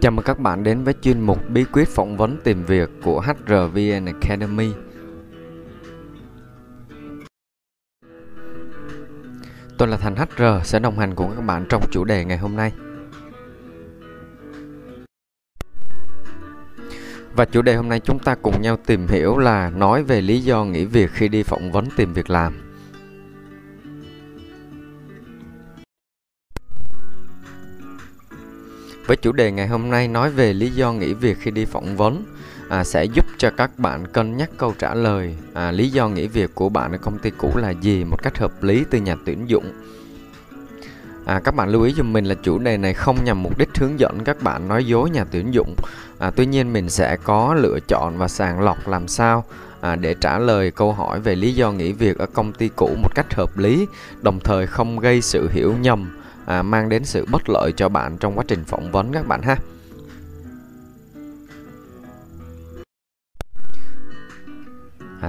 Chào mừng các bạn đến với chuyên mục bí quyết phỏng vấn tìm việc của HRVN Academy. Tôi là Thành HR sẽ đồng hành cùng các bạn trong chủ đề ngày hôm nay. Và chủ đề hôm nay chúng ta cùng nhau tìm hiểu là nói về lý do nghỉ việc khi đi phỏng vấn tìm việc làm. Với chủ đề ngày hôm nay nói về lý do nghỉ việc khi đi phỏng vấn sẽ giúp cho các bạn cân nhắc câu trả lời lý do nghỉ việc của bạn ở công ty cũ là gì một cách hợp lý từ nhà tuyển dụng. Các bạn lưu ý giùm mình là chủ đề này không nhằm mục đích hướng dẫn các bạn nói dối nhà tuyển dụng. Tuy nhiên mình sẽ có lựa chọn và sàng lọc làm sao để trả lời câu hỏi về lý do nghỉ việc ở công ty cũ một cách hợp lý, đồng thời không gây sự hiểu nhầm, mang đến sự bất lợi cho bạn trong quá trình phỏng vấn các bạn ha.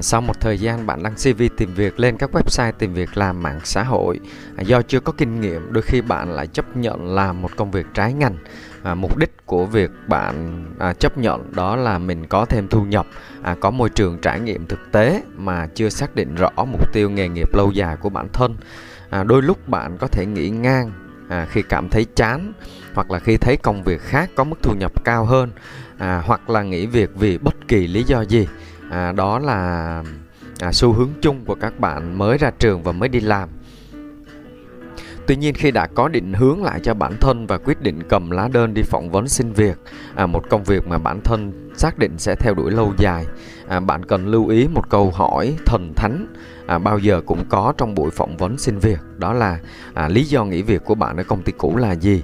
Sau một thời gian bạn đăng CV tìm việc lên các website tìm việc làm, mạng xã hội, do chưa có kinh nghiệm đôi khi bạn lại chấp nhận làm một công việc trái ngành. Mục đích của việc bạn chấp nhận đó là mình có thêm thu nhập, có môi trường trải nghiệm thực tế mà chưa xác định rõ mục tiêu nghề nghiệp lâu dài của bản thân. Đôi lúc bạn có thể nghỉ ngang khi cảm thấy chán, hoặc là khi thấy công việc khác có mức thu nhập cao hơn, hoặc là nghỉ việc vì bất kỳ lý do gì. Đó là xu hướng chung của các bạn mới ra trường và mới đi làm. Tuy nhiên khi đã có định hướng lại cho bản thân và quyết định cầm lá đơn đi phỏng vấn xin việc, một công việc mà bản thân xác định sẽ theo đuổi lâu dài, bạn cần lưu ý một câu hỏi thần thánh bao giờ cũng có trong buổi phỏng vấn xin việc, đó là lý do nghỉ việc của bạn ở công ty cũ là gì?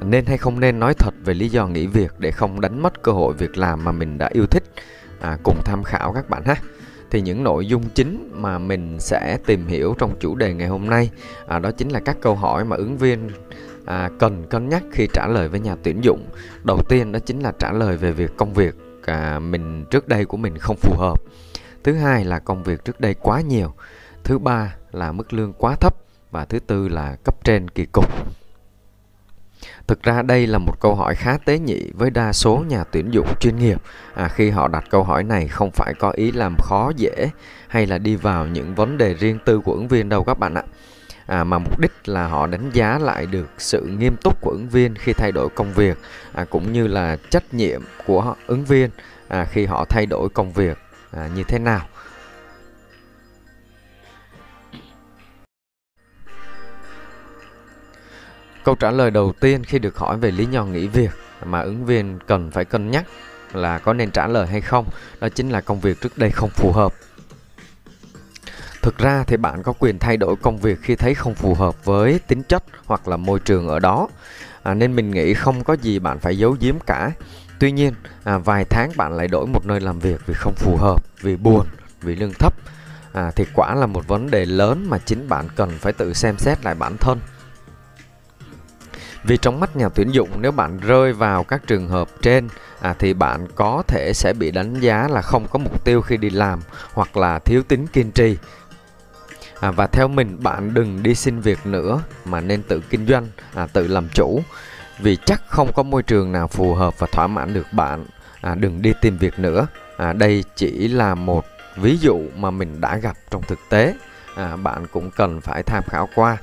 Nên hay không nên nói thật về lý do nghỉ việc để không đánh mất cơ hội việc làm mà mình đã yêu thích? Cùng tham khảo các bạn ha. Thì những nội dung chính mà mình sẽ tìm hiểu trong chủ đề ngày hôm nay, đó chính là các câu hỏi mà ứng viên cần cân nhắc khi trả lời với nhà tuyển dụng. Đầu tiên đó chính là trả lời về việc công việc mình trước đây của mình không phù hợp. Thứ hai là công việc trước đây quá nhiều. Thứ ba là mức lương quá thấp. Và thứ tư là cấp trên kỳ cục. Thực ra đây là một câu hỏi khá tế nhị với đa số nhà tuyển dụng chuyên nghiệp. Khi họ đặt câu hỏi này không phải có ý làm khó dễ hay là đi vào những vấn đề riêng tư của ứng viên đâu các bạn ạ. Mà mục đích là họ đánh giá lại được sự nghiêm túc của ứng viên khi thay đổi công việc, cũng như là trách nhiệm của ứng viên khi họ thay đổi công việc như thế nào. Câu trả lời đầu tiên khi được hỏi về lý do nghỉ việc mà ứng viên cần phải cân nhắc là có nên trả lời hay không, đó chính là công việc trước đây không phù hợp. Thực ra thì bạn có quyền thay đổi công việc khi thấy không phù hợp với tính chất hoặc là môi trường ở đó, nên mình nghĩ không có gì bạn phải giấu giếm cả. Tuy nhiên vài tháng bạn lại đổi một nơi làm việc vì không phù hợp, vì buồn, vì lương thấp, thì quả là một vấn đề lớn mà chính bạn cần phải tự xem xét lại bản thân. Vì trong mắt nhà tuyển dụng, nếu bạn rơi vào các trường hợp trên thì bạn có thể sẽ bị đánh giá là không có mục tiêu khi đi làm hoặc là thiếu tính kiên trì. Và theo mình, bạn đừng đi xin việc nữa mà nên tự kinh doanh, tự làm chủ. Vì chắc không có môi trường nào phù hợp và thỏa mãn được bạn, đừng đi tìm việc nữa. Đây chỉ là một ví dụ mà mình đã gặp trong thực tế, bạn cũng cần phải tham khảo qua.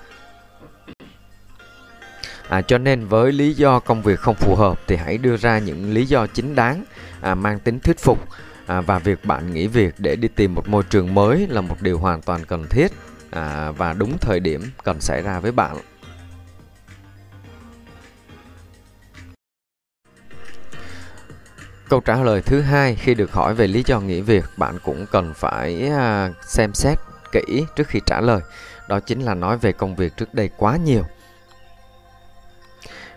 Cho nên với lý do công việc không phù hợp thì hãy đưa ra những lý do chính đáng, mang tính thuyết phục, và việc bạn nghỉ việc để đi tìm một môi trường mới là một điều hoàn toàn cần thiết và đúng thời điểm cần xảy ra với bạn. Câu trả lời thứ hai khi được hỏi về lý do nghỉ việc, bạn cũng cần phải xem xét kỹ trước khi trả lời, đó chính là nói về công việc trước đây quá nhiều.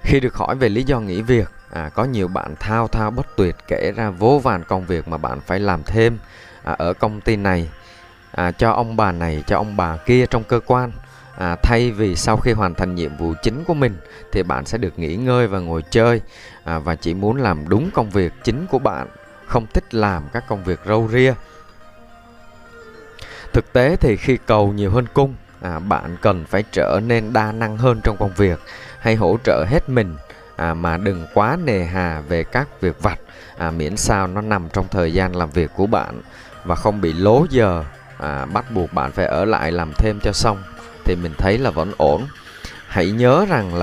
Khi được hỏi về lý do nghỉ việc, có nhiều bạn thao thao bất tuyệt kể ra vô vàn công việc mà bạn phải làm thêm ở công ty này, cho ông bà này, cho ông bà kia trong cơ quan. Thay vì sau khi hoàn thành nhiệm vụ chính của mình thì bạn sẽ được nghỉ ngơi và ngồi chơi, và chỉ muốn làm đúng công việc chính của bạn, không thích làm các công việc râu ria. Thực tế thì khi cầu nhiều hơn cung, bạn cần phải trở nên đa năng hơn trong công việc. Hãy hỗ trợ hết mình mà đừng quá nề hà về các việc vặt, miễn sao nó nằm trong thời gian làm việc của bạn và không bị lố giờ, bắt buộc bạn phải ở lại làm thêm cho xong, thì mình thấy là vẫn ổn. Hãy nhớ rằng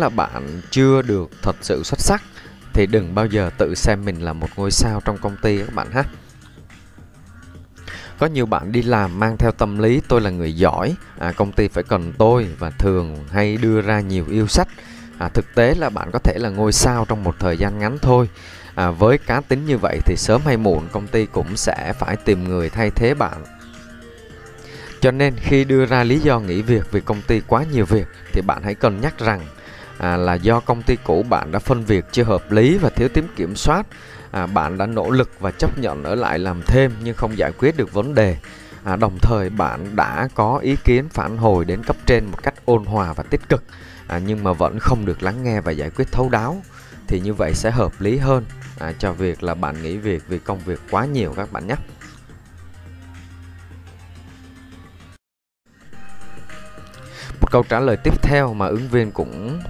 là bạn chưa được thật sự xuất sắc thì đừng bao giờ tự xem mình là một ngôi sao trong công ty các bạn ha. Có nhiều bạn đi làm mang theo tâm lý tôi là người giỏi, công ty phải cần tôi, và thường hay đưa ra nhiều yêu sách. Thực tế là bạn có thể là ngôi sao trong một thời gian ngắn thôi. Với cá tính như vậy thì sớm hay muộn công ty cũng sẽ phải tìm người thay thế bạn. Cho nên khi đưa ra lý do nghỉ việc vì công ty quá nhiều việc thì bạn hãy cân nhắc rằng là do công ty cũ bạn đã phân việc chưa hợp lý và thiếu tính kiểm soát. Bạn đã nỗ lực và chấp nhận ở lại làm thêm nhưng không giải quyết được vấn đề. Đồng thời bạn đã có ý kiến phản hồi đến cấp trên một cách ôn hòa và tích cực, nhưng mà vẫn không được lắng nghe và giải quyết thấu đáo. Thì như vậy sẽ hợp lý hơn cho việc là bạn nghỉ việc vì công việc quá nhiều các bạn nhé. Một câu trả lời tiếp theo mà ứng viên cũng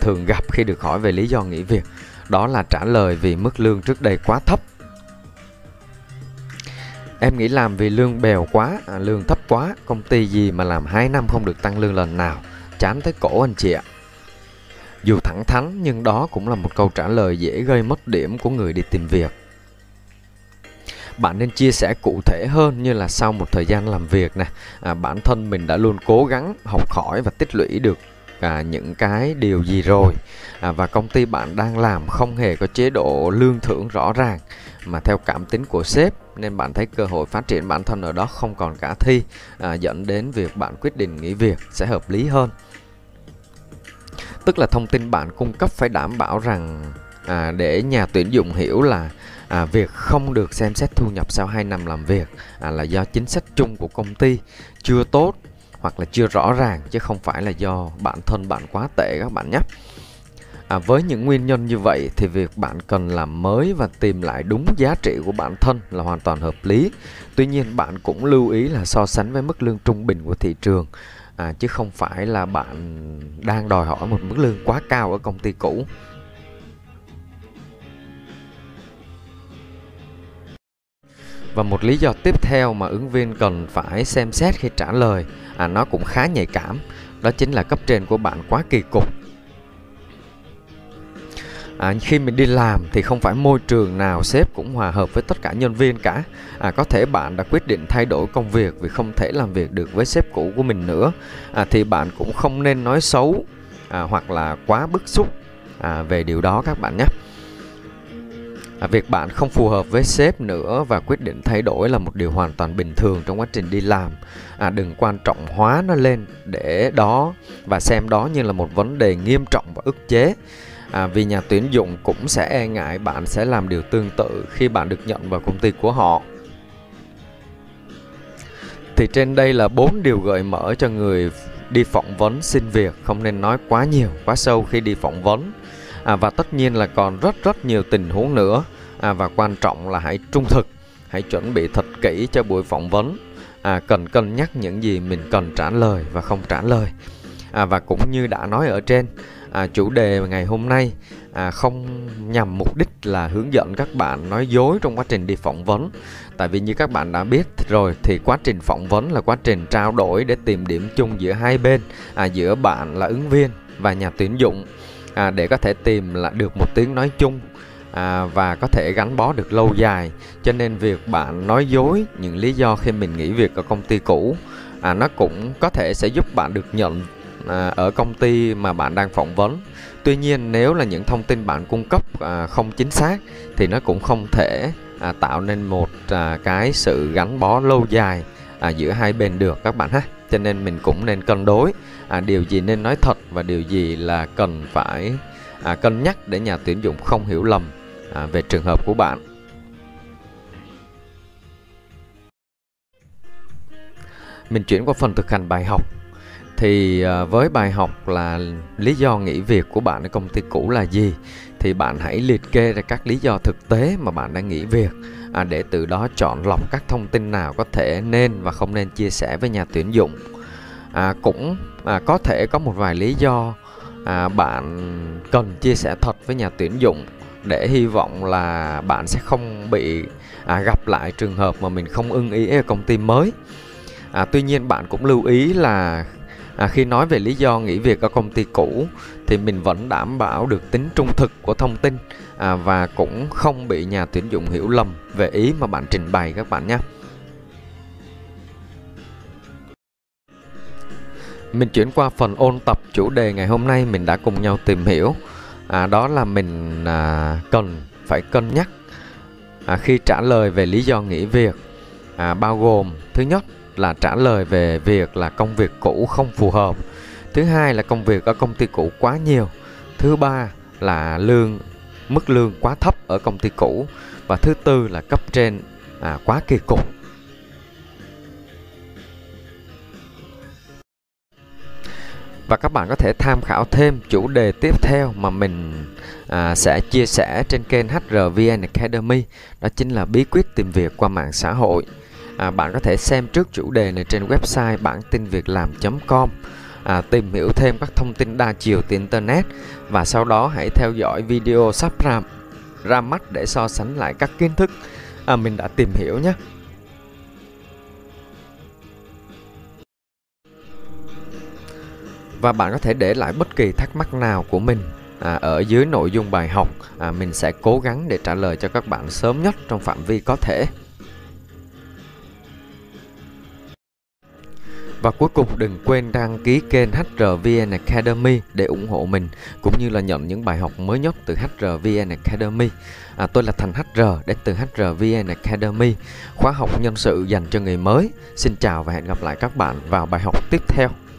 thường gặp khi được hỏi về lý do nghỉ việc, đó là trả lời vì mức lương trước đây quá thấp. Em nghỉ làm vì lương bèo quá, lương thấp quá, công ty gì mà làm 2 năm không được tăng lương lần nào, chán tới cổ anh chị ạ. Dù thẳng thắn nhưng đó cũng là một câu trả lời dễ gây mất điểm của người đi tìm việc. Bạn nên chia sẻ cụ thể hơn, như là sau một thời gian làm việc nè, bản thân mình đã luôn cố gắng học hỏi và tích lũy được những cái điều gì rồi, và công ty bạn đang làm không hề có chế độ lương thưởng rõ ràng mà theo cảm tính của sếp, nên bạn thấy cơ hội phát triển bản thân ở đó không còn khả thi, dẫn đến việc bạn quyết định nghỉ việc sẽ hợp lý hơn. Tức là thông tin bạn cung cấp phải đảm bảo rằng để nhà tuyển dụng hiểu là việc không được xem xét thu nhập sau 2 năm làm việc là do chính sách chung của công ty chưa tốt hoặc là chưa rõ ràng, chứ không phải là do bản thân bạn quá tệ các bạn nhé. Với những nguyên nhân như vậy thì việc bạn cần làm mới và tìm lại đúng giá trị của bản thân là hoàn toàn hợp lý. Tuy nhiên bạn cũng lưu ý là so sánh với mức lương trung bình của thị trường, chứ không phải là bạn đang đòi hỏi một mức lương quá cao ở công ty cũ. Và một lý do tiếp theo mà ứng viên cần phải xem xét khi trả lời, nó cũng khá nhạy cảm, đó chính là cấp trên của bạn quá kỳ cục. Khi mình đi làm thì không phải môi trường nào sếp cũng hòa hợp với tất cả nhân viên cả. Có thể bạn đã quyết định thay đổi công việc vì không thể làm việc được với sếp cũ của mình nữa, thì bạn cũng không nên nói xấu hoặc là quá bức xúc về điều đó các bạn nhé. Việc bạn không phù hợp với sếp nữa và quyết định thay đổi là một điều hoàn toàn bình thường trong quá trình đi làm. Đừng quan trọng hóa nó lên để đó và xem đó như là một vấn đề nghiêm trọng và ức chế. Vì nhà tuyển dụng cũng sẽ e ngại bạn sẽ làm điều tương tự khi bạn được nhận vào công ty của họ. Thì trên đây là 4 điều gợi mở cho người đi phỏng vấn xin việc. Không nên nói quá nhiều, quá sâu khi đi phỏng vấn. Và tất nhiên là còn rất nhiều tình huống nữa. Và quan trọng là hãy trung thực, hãy chuẩn bị thật kỹ cho buổi phỏng vấn. Cần cân nhắc những gì mình cần trả lời và không trả lời. Và cũng như đã nói ở trên, chủ đề ngày hôm nay không nhằm mục đích là hướng dẫn các bạn nói dối trong quá trình đi phỏng vấn. Tại vì như các bạn đã biết rồi thì quá trình phỏng vấn là quá trình trao đổi để tìm điểm chung giữa hai bên, giữa bạn là ứng viên và nhà tuyển dụng, để có thể tìm là được một tiếng nói chung và có thể gắn bó được lâu dài. Cho nên việc bạn nói dối những lý do khi mình nghỉ việc ở công ty cũ, nó cũng có thể sẽ giúp bạn được nhận ở công ty mà bạn đang phỏng vấn. Tuy nhiên nếu là những thông tin bạn cung cấp không chính xác thì nó cũng không thể tạo nên một cái sự gắn bó lâu dài giữa hai bên được các bạn ha. Cho nên mình cũng nên cân đối điều gì nên nói thật và điều gì là cần phải cân nhắc để nhà tuyển dụng không hiểu lầm về trường hợp của bạn. Mình chuyển qua phần thực hành bài học. Thì với bài học là lý do nghỉ việc của bạn ở công ty cũ là gì, thì bạn hãy liệt kê ra các lý do thực tế mà bạn đã nghỉ việc, để từ đó chọn lọc các thông tin nào có thể nên và không nên chia sẻ với nhà tuyển dụng. Cũng có thể có một vài lý do bạn cần chia sẻ thật với nhà tuyển dụng để hy vọng là bạn sẽ không bị gặp lại trường hợp mà mình không ưng ý ở công ty mới. Tuy nhiên bạn cũng lưu ý là khi nói về lý do nghỉ việc ở công ty cũ thì mình vẫn đảm bảo được tính trung thực của thông tin và cũng không bị nhà tuyển dụng hiểu lầm về ý mà bạn trình bày các bạn nhé. Mình chuyển qua phần ôn tập chủ đề ngày hôm nay mình đã cùng nhau tìm hiểu. Đó là mình cần phải cân nhắc khi trả lời về lý do nghỉ việc, bao gồm thứ nhất là trả lời về việc là công việc cũ không phù hợp, thứ hai là công việc ở công ty cũ quá nhiều, thứ ba là mức lương quá thấp ở công ty cũ, và thứ tư là cấp trên quá kỳ cục. Và các bạn có thể tham khảo thêm chủ đề tiếp theo mà mình sẽ chia sẻ trên kênh HRVN Academy, đó chính là bí quyết tìm việc qua mạng xã hội. Bạn có thể xem trước chủ đề này trên website bản tin việc làm.com, tìm hiểu thêm các thông tin đa chiều từ Internet, và sau đó hãy theo dõi video sắp ra mắt để so sánh lại các kiến thức mình đã tìm hiểu nhé. Và bạn có thể để lại bất kỳ thắc mắc nào của mình ở dưới nội dung bài học. Mình sẽ cố gắng để trả lời cho các bạn sớm nhất trong phạm vi có thể. Và cuối cùng đừng quên đăng ký kênh HRVN Academy để ủng hộ mình, cũng như là nhận những bài học mới nhất từ HRVN Academy. Tôi là Thành HR đến từ HRVN Academy, khóa học nhân sự dành cho người mới. Xin chào và hẹn gặp lại các bạn vào bài học tiếp theo.